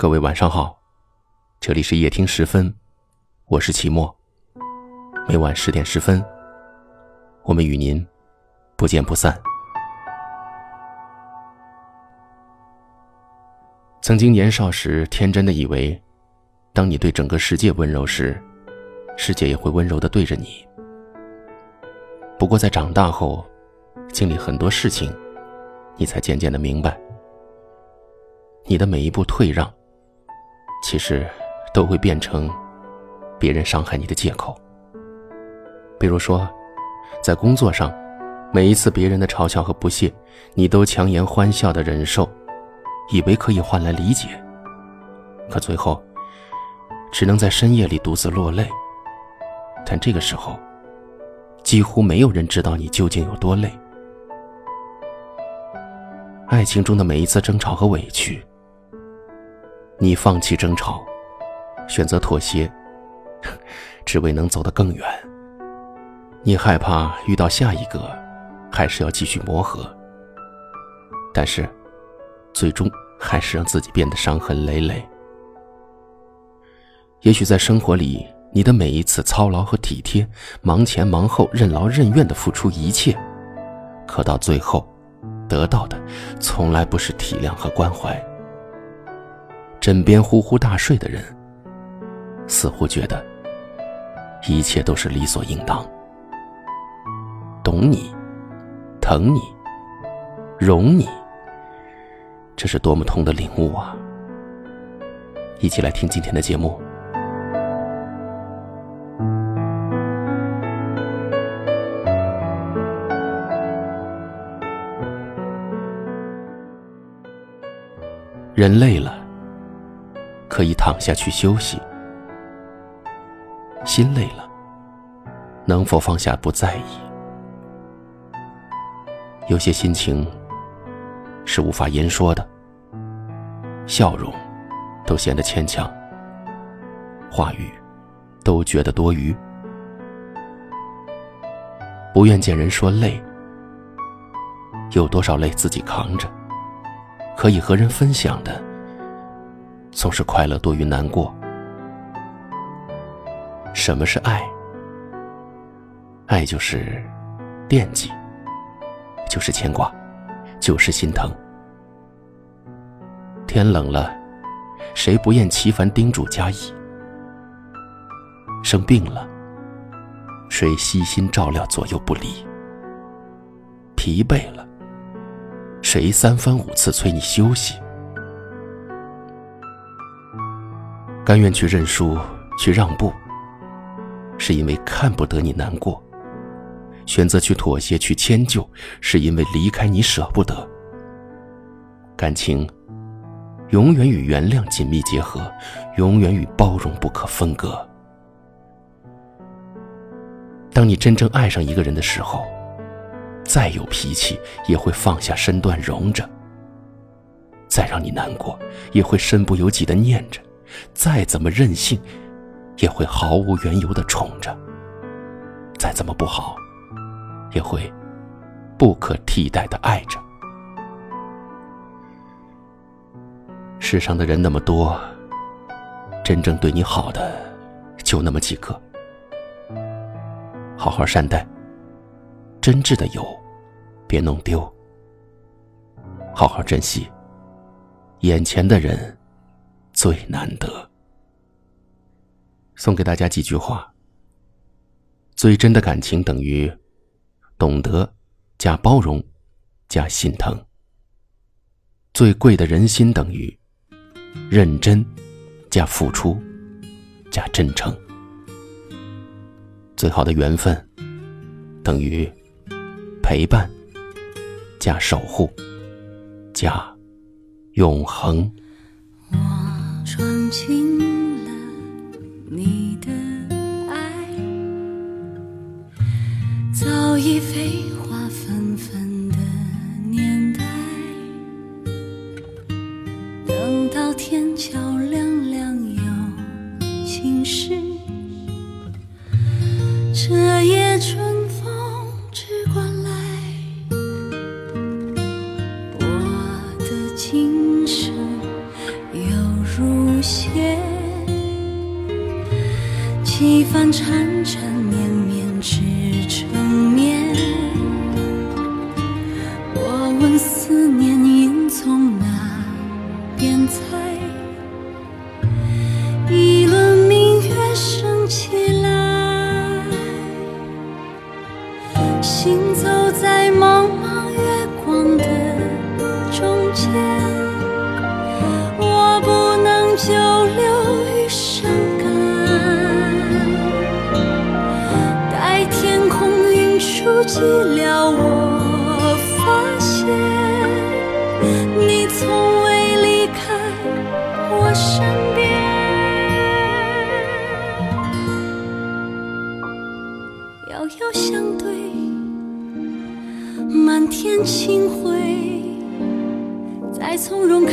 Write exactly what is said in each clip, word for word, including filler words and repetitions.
各位晚上好，这里是夜听十分，我是齐墨。每晚十点十分，我们与您不见不散。曾经年少时天真的以为，当你对整个世界温柔时，世界也会温柔地对着你。不过在长大后，经历很多事情，你才渐渐地明白，你的每一步退让其实都会变成别人伤害你的借口。比如说，在工作上，每一次别人的嘲笑和不屑，你都强颜欢笑的忍受，以为可以换来理解，可最后只能在深夜里独自落泪。但这个时候，几乎没有人知道你究竟有多累。爱情中的每一次争吵和委屈，你放弃争吵，选择妥协，只为能走得更远。你害怕遇到下一个，还是要继续磨合，但是最终还是让自己变得伤痕累累。也许在生活里，你的每一次操劳和体贴，忙前忙后，任劳任怨地付出一切，可到最后得到的从来不是体谅和关怀。枕边呼呼大睡的人，似乎觉得一切都是理所应当。懂你，疼你，容你，这是多么痛的领悟啊！一起来听今天的节目。人累了，可以躺下去休息；心累了，能否放下不在意？有些心情是无法言说的，笑容都显得牵强，话语都觉得多余。不愿见人说累，有多少累自己扛着，可以和人分享的总是快乐多于难过。什么是爱？爱就是惦记，就是牵挂，就是心疼。天冷了，谁不厌其烦叮嘱加衣？生病了，谁悉心照料左右不离？疲惫了，谁三番五次催你休息？甘愿去认输，去让步，是因为看不得你难过；选择去妥协，去迁就，是因为离开你舍不得。感情永远与原谅紧密结合，永远与包容不可分割。当你真正爱上一个人的时候，再有脾气也会放下身段容着，再让你难过也会身不由己地念着，再怎么任性也会毫无缘由地宠着，再怎么不好也会不可替代地爱着。世上的人那么多，真正对你好的就那么几个，好好善待。真挚的有，别弄丢，好好珍惜眼前的人，最难得。送给大家几句话：最真的感情等于懂得加包容加心疼；最贵的人心等于认真加付出加真诚；最好的缘分等于陪伴加守护加永恒。我闯进了你的爱，早已飞花纷纷的年代，等到天桥亮亮有心事，这夜春如烦缠缠绵绵织成眠。我问思念应从哪边采？一轮明月升起来，行走在茫茫月光的中间，我不能久留于伤感。 寂寥，我发现你从未离开我身边。遥遥相对，满天清辉，再从容看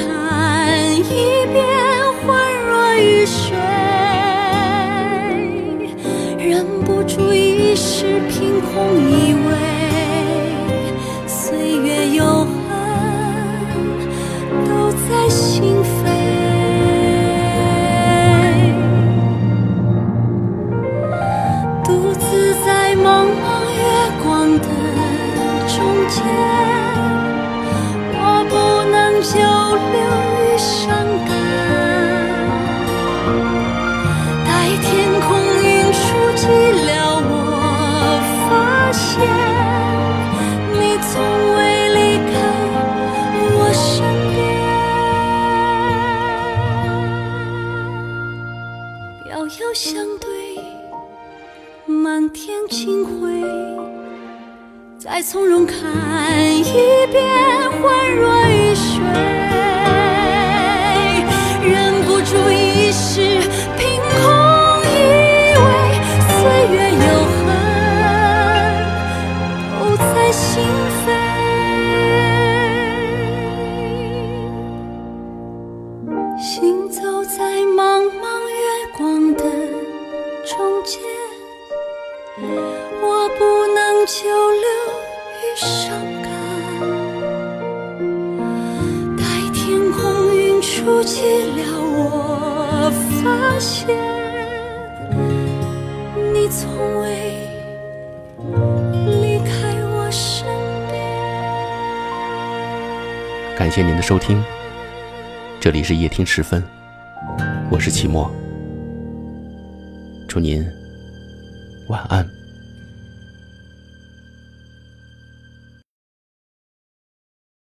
一遍，宛若雨水，忍不住一时凭空一。 我不能久留于伤感，待天空云出寂寥，我发现你从未离开我身边。遥遥相对，满天清辉。 再从容看一遍，宛若雨水，忍不住一时凭空依偎，岁月有痕，都在心扉。行走在茫茫月光的中间，我不能久留。 伤感，待天空云出寂寥，我发现你从未离开我身边。感谢您的收听，这里是夜听十分，我是齐墨，祝您晚安。